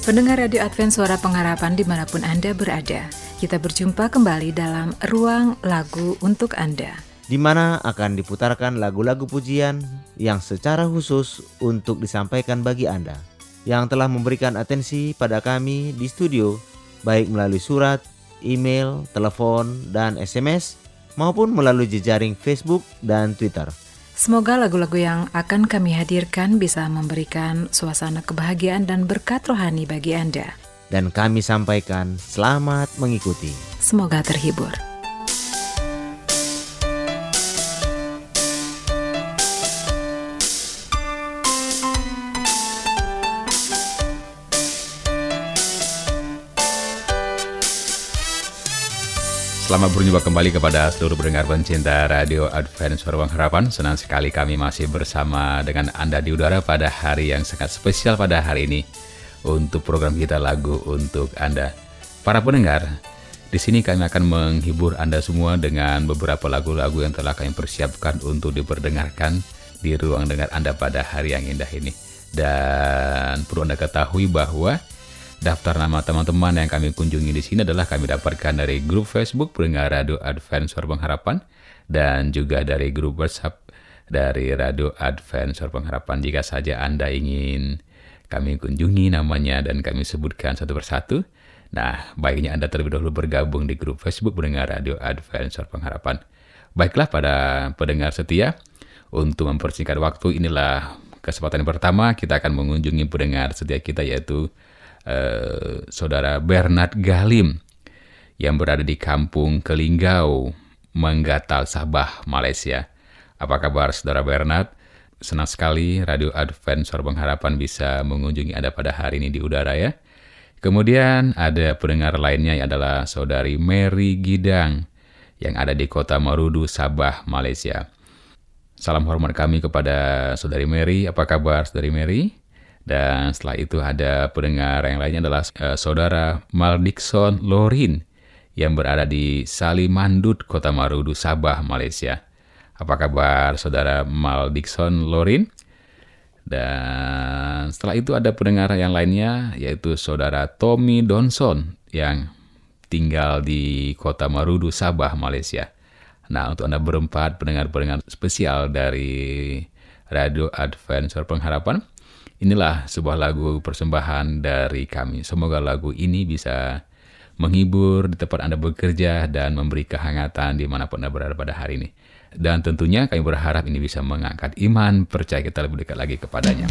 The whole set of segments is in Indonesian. Pendengar Radio Advent Suara Pengharapan dimanapun Anda berada, kita berjumpa kembali dalam Ruang Lagu Untuk Anda, di mana akan diputarkan lagu-lagu pujian yang secara khusus untuk disampaikan bagi Anda yang telah memberikan atensi pada kami di studio, baik melalui surat, email, telepon, dan SMS, maupun melalui jejaring Facebook dan Twitter. Semoga lagu-lagu yang akan kami hadirkan bisa memberikan suasana kebahagiaan dan berkat rohani bagi Anda. Dan kami sampaikan selamat mengikuti. Semoga terhibur. Selamat berjumpa kembali kepada seluruh pendengar pencinta Radio Advent Suara Pengharapan. Senang sekali kami masih bersama dengan Anda di udara pada hari yang sangat spesial pada hari ini untuk program kita Lagu Untuk Anda. Para pendengar, di sini kami akan menghibur Anda semua dengan beberapa lagu-lagu yang telah kami persiapkan untuk diperdengarkan di ruang dengar Anda pada hari yang indah ini. Dan perlu Anda ketahui bahwa daftar nama teman-teman yang kami kunjungi di sini adalah kami dapatkan dari grup Facebook Pendengar Radio Advent Suara Pengharapan dan juga dari grup WhatsApp dari Radio Advent Suara Pengharapan. Jika saja Anda ingin kami kunjungi namanya dan kami sebutkan satu persatu, nah baiknya Anda terlebih dahulu bergabung di grup Facebook Pendengar Radio Advent Suara Pengharapan. Baiklah pada pendengar setia, untuk mempersingkat waktu, inilah kesempatan yang pertama kita akan mengunjungi pendengar setia kita, yaitu Saudara Bernard Galim yang berada di Kampung Kelinggau, Menggatal, Sabah, Malaysia. Apa kabar Saudara Bernard? Senang sekali Radio Advent Suara Pengharapan bisa mengunjungi Anda pada hari ini di udara ya. Kemudian ada pendengar lainnya yang adalah Saudari Mary Gidang yang ada di Kota Marudu, Sabah, Malaysia. Salam hormat kami kepada Saudari Mary. Apa kabar Saudari Mary? Dan setelah itu ada pendengar yang lainnya adalah Saudara Maldikson Lorin yang berada di Salimandut, Kota Marudu, Sabah, Malaysia. Apa kabar Saudara Maldikson Lorin? Dan setelah itu ada pendengar yang lainnya yaitu Saudara Tommy Donson yang tinggal di Kota Marudu, Sabah, Malaysia. Nah, untuk Anda berempat pendengar-pendengar spesial dari Radio Advent Suara Pengharapan, inilah sebuah lagu persembahan dari kami. Semoga lagu ini bisa menghibur di tempat Anda bekerja dan memberi kehangatan dimanapun Anda berada pada hari ini. Dan tentunya kami berharap ini bisa mengangkat iman, percaya kita lebih dekat lagi kepadanya.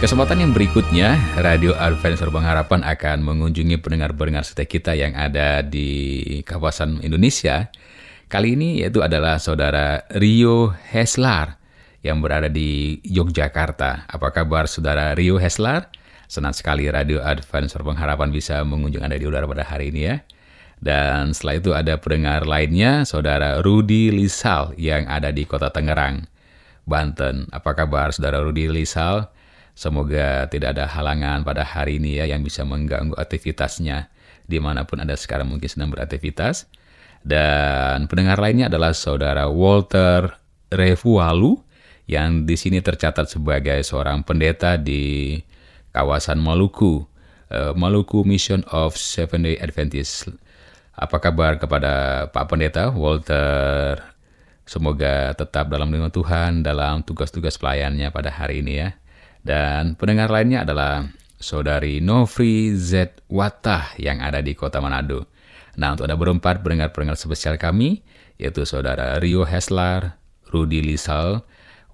Kesempatan yang berikutnya, Radio Advent Suara Pengharapan akan mengunjungi pendengar-pendengar setia kita yang ada di kawasan Indonesia. Kali ini yaitu adalah saudara Rio Heslar yang berada di Yogyakarta. Apa kabar saudara Rio Heslar? Senang sekali Radio Advent Suara Pengharapan bisa mengunjungi Anda di udara pada hari ini ya. Dan setelah itu ada pendengar lainnya, saudara Rudi Lisal yang ada di Kota Tangerang, Banten. Apa kabar saudara Rudi Lisal? Semoga tidak ada halangan pada hari ini ya yang bisa mengganggu aktivitasnya dimanapun Anda sekarang mungkin sedang beraktivitas. Dan pendengar lainnya adalah saudara Walter Revualu yang di sini tercatat sebagai seorang pendeta di kawasan Maluku, Maluku Mission of Seventh Day Adventist. Apa kabar kepada Pak Pendeta Walter? Semoga tetap dalam lindungan Tuhan dalam tugas-tugas pelayanannya pada hari ini ya. Dan pendengar lainnya adalah saudari Novri Z Watah yang ada di Kota Manado. Nah, untuk Anda berempat pendengar-pendengar spesial kami, yaitu saudara Rio Heslar, Rudi Lisal,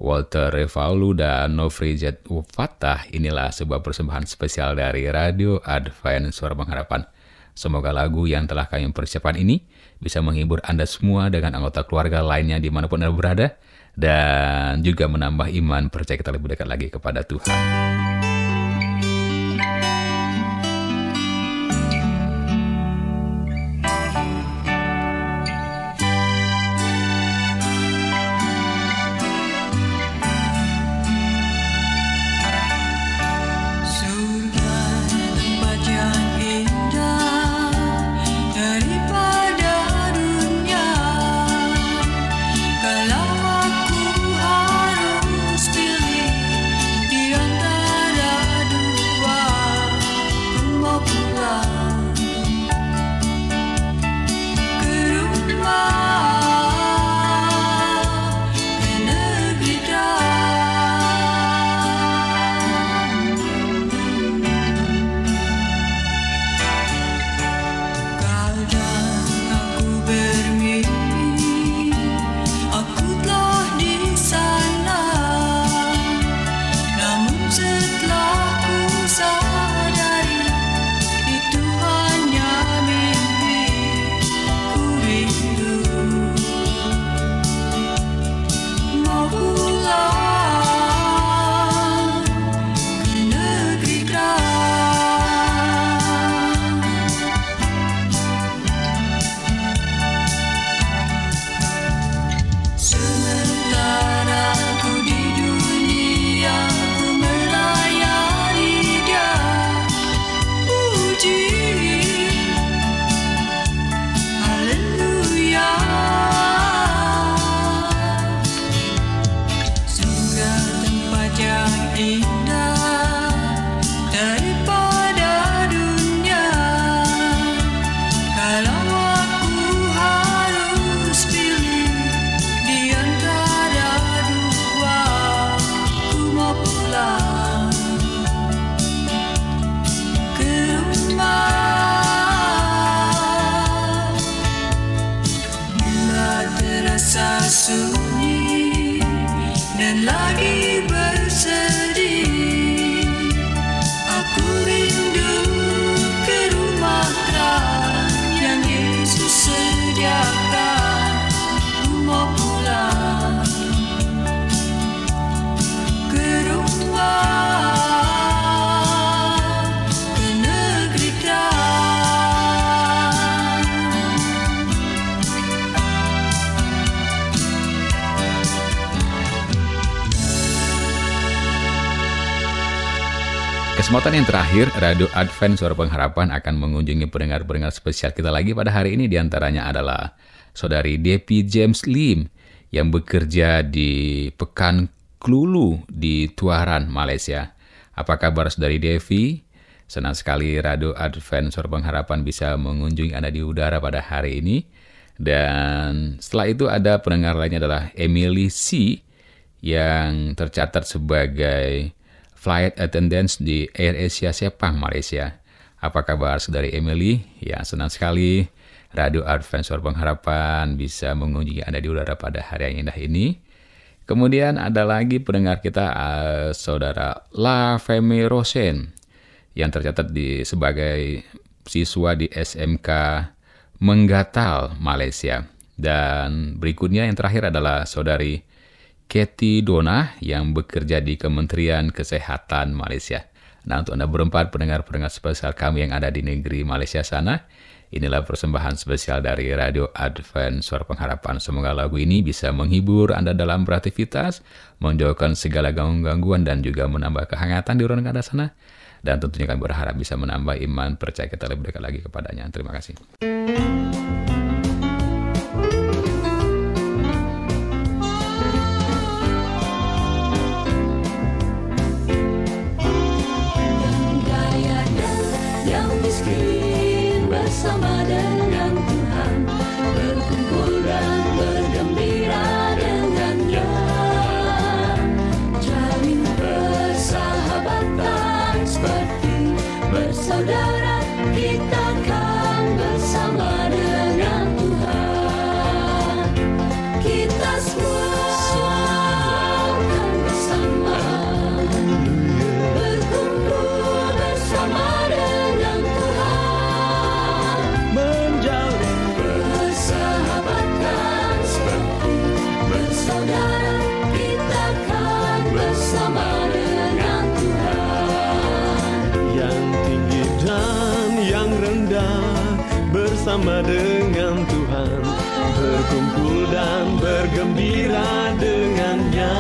Walter Revalu, dan Novri Z Watah, inilah sebuah persembahan spesial dari Radio Advent Suara Pengharapan. Semoga lagu yang telah kami persiapkan ini bisa menghibur Anda semua dengan anggota keluarga lainnya dimanapun Anda berada, dan juga menambah iman percaya kita lebih dekat lagi kepada Tuhan. Kesempatan yang terakhir, Radio Advent Suara Pengharapan akan mengunjungi pendengar-pendengar spesial kita lagi pada hari ini. Di antaranya adalah saudari Devi James Lim yang bekerja di Pekan Klulu di Tuaran, Malaysia. Apa kabar saudari Devi? Senang sekali Radio Advent Suara Pengharapan bisa mengunjungi Anda di udara pada hari ini. Dan setelah itu ada pendengar lainnya adalah Emily C yang tercatat sebagai flight attendants di Air Asia Sepang, Malaysia. Apa kabar saudari Emily? Ya, senang sekali Radio Advent Suara Pengharapan bisa mengunjungi Anda di udara pada hari yang indah ini. Kemudian ada lagi pendengar kita saudara La Femme Rosen yang tercatat sebagai siswa di SMK Menggatal, Malaysia. Dan berikutnya yang terakhir adalah saudari Kety Donah yang bekerja di Kementerian Kesihatan Malaysia. Nah, untuk Anda berempat pendengar-pendengar spesial kami yang ada di negeri Malaysia sana, inilah persembahan spesial dari Radio Advent Suara Pengharapan. Semoga lagu ini bisa menghibur Anda dalam beraktivitas, menjauhkan segala gangguan dan juga menambah kehangatan di ruang Anda sana. Dan tentunya kami berharap bisa menambah iman percaya kita lebih dekat lagi kepadanya. Terima kasih. Bersama dengan Tuhan, berkumpul dan bergembira dengannya.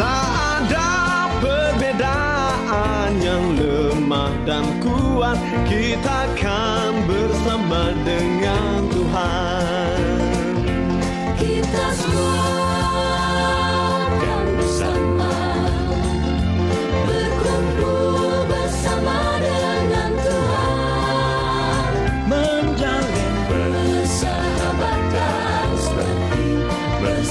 Tak ada perbedaan yang lemah dan kuat, kita kan bersama dengan Tuhan. Kita semua akan bersama, berkumpul bersama.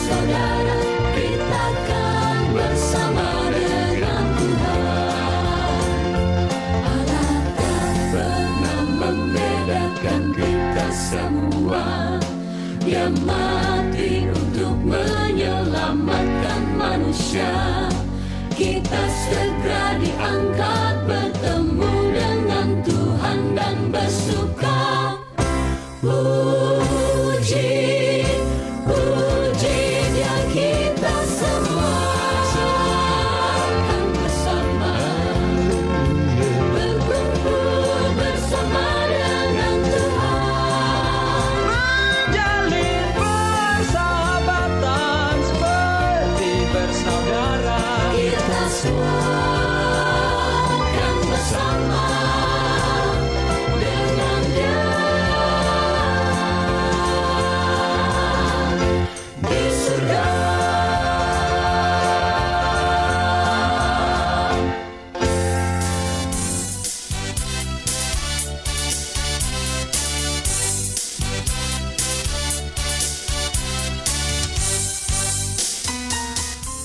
Saudara, kita akan bersama dengan Tuhan. Allah tak pernah membedakan kita semua. Dia mati untuk menyelamatkan manusia. Kita segera diangkat bertemu dengan Tuhan dan bersuka. Puji Dia, kita semua akan bersama, berkumpul bersama dengan Tuhan, menjalin persahabatan seperti bersaudara. Kita semua akan bersama dengan Dia.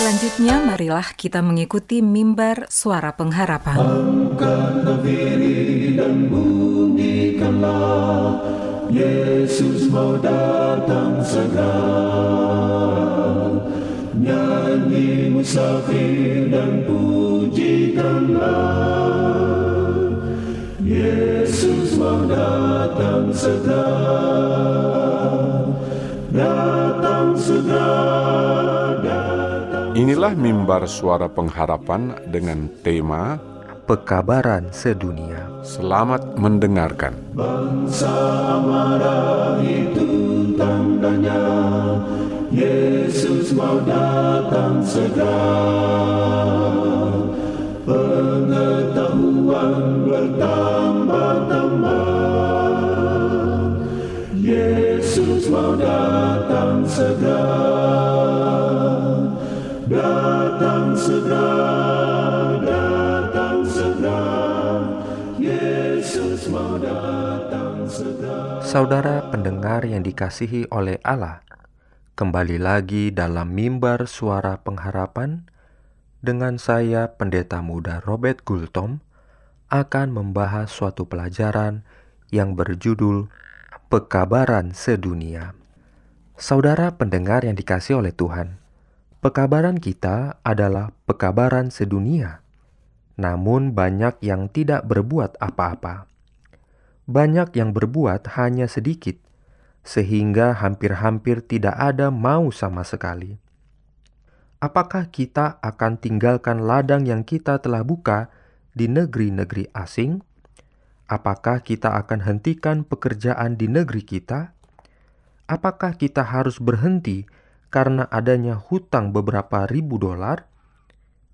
Selanjutnya, marilah kita mengikuti mimbar Suara Pengharapan. Angkatlah diri dan bunyikanlah, Yesus mau datang segera. Nyanyi musafir dan pujikanlah, Yesus mau datang segera. Datang segera. Inilah mimbar Suara Pengharapan dengan tema Pekabaran Sedunia. Selamat mendengarkan. Bangsa marah itu tandanya, Yesus mau datang segera. Pengetahuan bertambah-tambah, datang segera, Yesus mau datang segera. Saudara pendengar yang dikasihi oleh Allah, kembali lagi dalam mimbar suara pengharapan dengan saya Pendeta Muda Robert Gultom akan membahas suatu pelajaran yang berjudul Pekabaran Sedunia. Saudara pendengar yang dikasihi oleh Tuhan, pekabaran kita adalah pekabaran sedunia, namun banyak yang tidak berbuat apa-apa. Banyak yang berbuat hanya sedikit, sehingga hampir-hampir tidak ada mau sama sekali. Apakah kita akan tinggalkan ladang yang kita telah buka di negeri-negeri asing? Apakah kita akan hentikan pekerjaan di negeri kita? Apakah kita harus berhenti karena adanya hutang beberapa ribu dolar?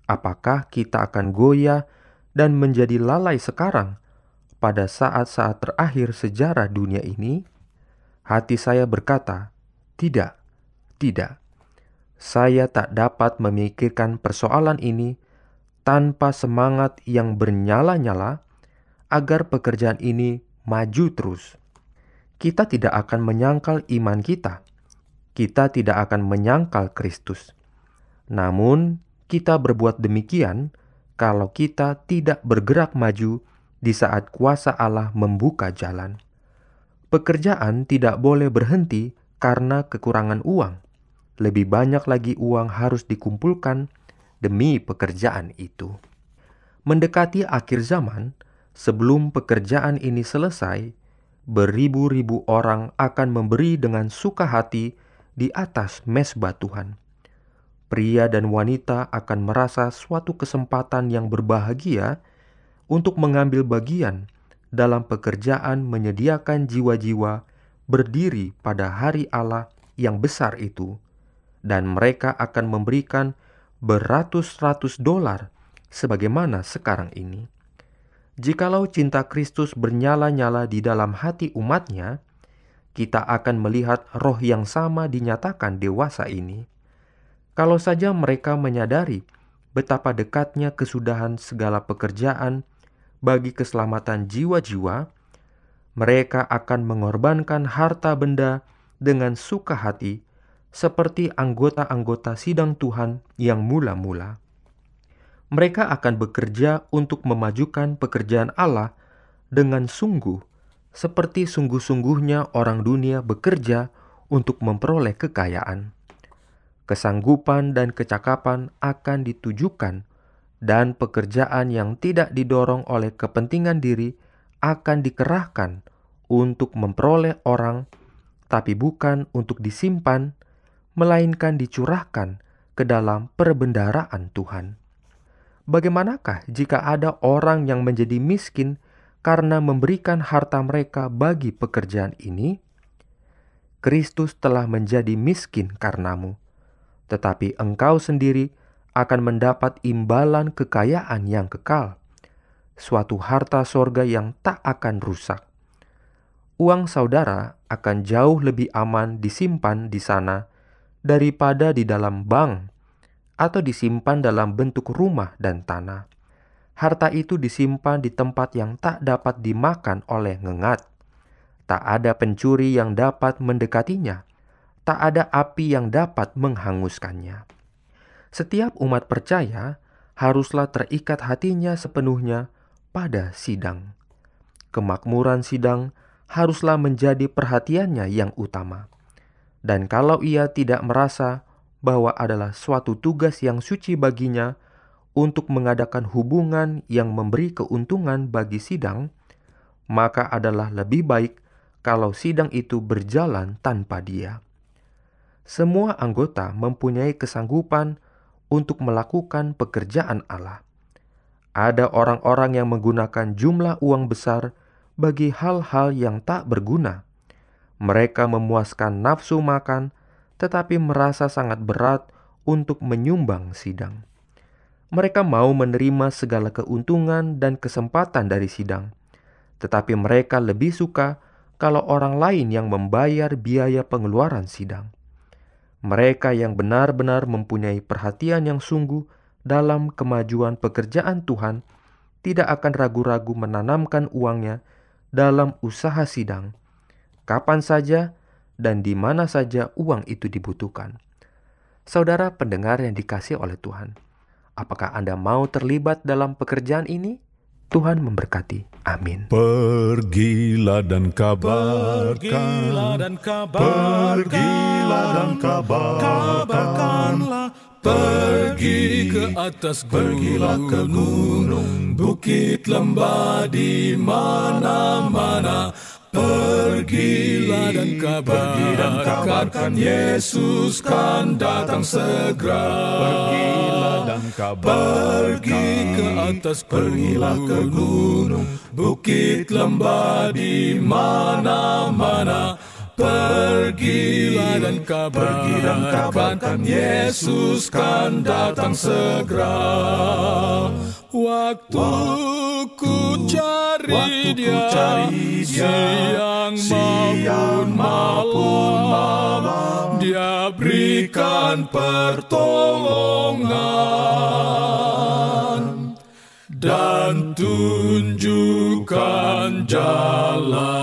Apakah kita akan goyah dan menjadi lalai sekarang pada saat-saat terakhir sejarah dunia ini? Hati saya berkata, tidak. Saya tak dapat memikirkan persoalan ini tanpa semangat yang bernyala-nyala agar pekerjaan ini maju terus. Kita tidak akan menyangkal iman kita. Kita tidak akan menyangkal Kristus. Namun, kita berbuat demikian kalau kita tidak bergerak maju di saat kuasa Allah membuka jalan. Pekerjaan tidak boleh berhenti karena kekurangan uang. Lebih banyak lagi uang harus dikumpulkan demi pekerjaan itu. Mendekati akhir zaman, sebelum pekerjaan ini selesai, beribu-ribu orang akan memberi dengan suka hati di atas mesbah Tuhan. Pria dan wanita akan merasa suatu kesempatan yang berbahagia untuk mengambil bagian dalam pekerjaan menyediakan jiwa-jiwa berdiri pada hari Allah yang besar itu, dan mereka akan memberikan beratus-ratus dolar sebagaimana sekarang ini. Jikalau cinta Kristus bernyala-nyala di dalam hati umatnya, kita akan melihat roh yang sama dinyatakan dewasa ini. Kalau saja mereka menyadari betapa dekatnya kesudahan segala pekerjaan bagi keselamatan jiwa-jiwa, mereka akan mengorbankan harta benda dengan suka hati seperti anggota-anggota sidang Tuhan yang mula-mula. Mereka akan bekerja untuk memajukan pekerjaan Allah dengan sungguh, seperti sungguh-sungguhnya orang dunia bekerja untuk memperoleh kekayaan. Kesanggupan dan kecakapan akan ditujukan, dan pekerjaan yang tidak didorong oleh kepentingan diri akan dikerahkan untuk memperoleh orang, tapi bukan untuk disimpan, melainkan dicurahkan ke dalam perbendaharaan Tuhan. Bagaimanakah jika ada orang yang menjadi miskin karena memberikan harta mereka bagi pekerjaan ini? Kristus telah menjadi miskin karenamu, tetapi engkau sendiri akan mendapat imbalan kekayaan yang kekal, suatu harta sorga yang tak akan rusak. Uang saudara akan jauh lebih aman disimpan di sana daripada di dalam bank atau disimpan dalam bentuk rumah dan tanah. Harta itu disimpan di tempat yang tak dapat dimakan oleh ngengat. Tak ada pencuri yang dapat mendekatinya. Tak ada api yang dapat menghanguskannya. Setiap umat percaya haruslah terikat hatinya sepenuhnya pada sidang. Kemakmuran sidang haruslah menjadi perhatiannya yang utama. Dan kalau ia tidak merasa bahwa adalah suatu tugas yang suci baginya untuk mengadakan hubungan yang memberi keuntungan bagi sidang, maka adalah lebih baik kalau sidang itu berjalan tanpa dia. Semua anggota mempunyai kesanggupan untuk melakukan pekerjaan Allah. Ada orang-orang yang menggunakan jumlah uang besar bagi hal-hal yang tak berguna. Mereka memuaskan nafsu makan, tetapi merasa sangat berat untuk menyumbang sidang. Mereka mau menerima segala keuntungan dan kesempatan dari sidang, tetapi mereka lebih suka kalau orang lain yang membayar biaya pengeluaran sidang. Mereka yang benar-benar mempunyai perhatian yang sungguh dalam kemajuan pekerjaan Tuhan tidak akan ragu-ragu menanamkan uangnya dalam usaha sidang, kapan saja dan di mana saja uang itu dibutuhkan. Saudara pendengar yang dikasihi oleh Tuhan, apakah Anda mau terlibat dalam pekerjaan ini? Tuhan memberkati. Amin. Pergilah dan kabarkanlah, pergi ke atas gunung, bukit, lembah, di mana-mana. Pergilah dan kabarkan, Yesus kan datang segera. Pergilah dan kabarkan, pergi ke atas, pergilah ke gunung, bukit, lembah, di mana-mana. Pergilah dan kabarkan, Yesus kan datang segera. Waktu ku cari dia, siang maupun malam, dia berikan pertolongan dan tunjukkan jalan.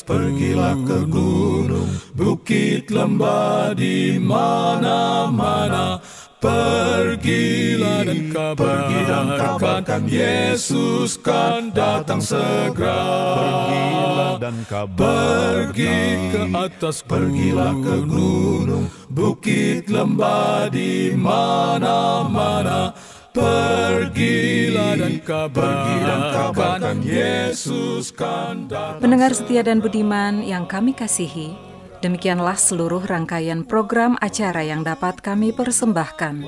Pergilah ke gunung, bukit, lembah, di mana-mana. Pergilah dan kabarkan, Yesus kan datang segera. Pergilah dan pergi ke atas, pergilah ke gunung, bukit, lembah, di mana-mana. Pergilah dan kabarkan, Yesus kan datang. Pendengar setia dan budiman yang kami kasihi, demikianlah seluruh rangkaian program acara yang dapat kami persembahkan.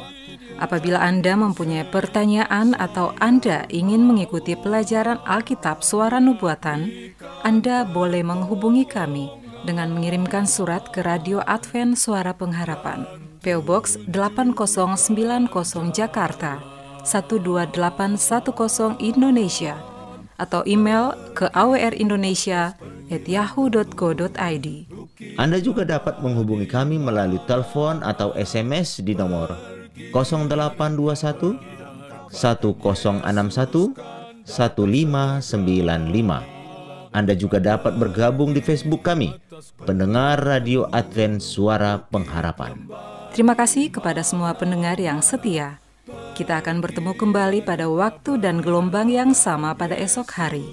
Apabila Anda mempunyai pertanyaan atau Anda ingin mengikuti pelajaran Alkitab Suara Nubuatan, Anda boleh menghubungi kami dengan mengirimkan surat ke Radio Advent Suara Pengharapan, PO Box 8090 Jakarta, 12810 Indonesia, atau email ke awrindonesia@yahoo.co.id. Anda juga dapat menghubungi kami melalui telepon atau SMS di nomor 0821 1061 1595. Anda juga dapat bergabung di Facebook kami, Pendengar Radio Advent Suara Pengharapan. Terima kasih kepada semua pendengar yang setia. Kita akan bertemu kembali pada waktu dan gelombang yang sama pada esok hari.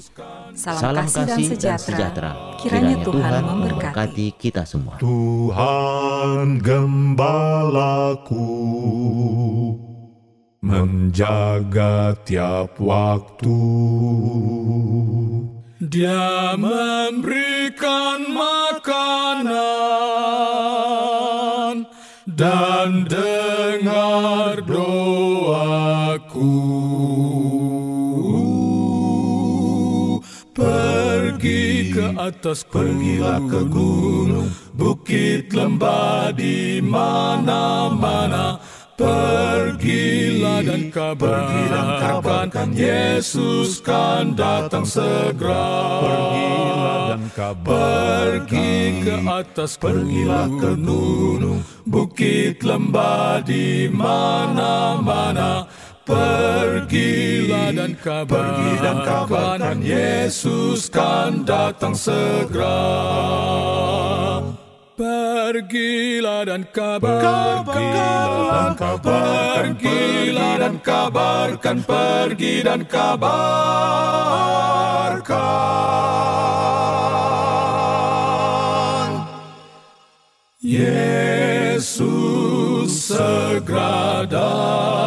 Salam kasih dan sejahtera. Kiranya Tuhan memberkati kita semua. Tuhan gembalaku, menjaga tiap waktu. Dia memberikan makanan dan dengar doaku. Pergi ke atas, pergilah ke gunung, bukit, lembah, di mana-mana. Pergilah dan kabarkan, Yesus kan datang segera. Pergilah dan pergi ke atas, pergilah ke gunung, bukit, lembah, di mana-mana. Pergilah dan kabarkan, Yesus kan datang segera. Pergilah dan kabarkan, Yesus segera datang.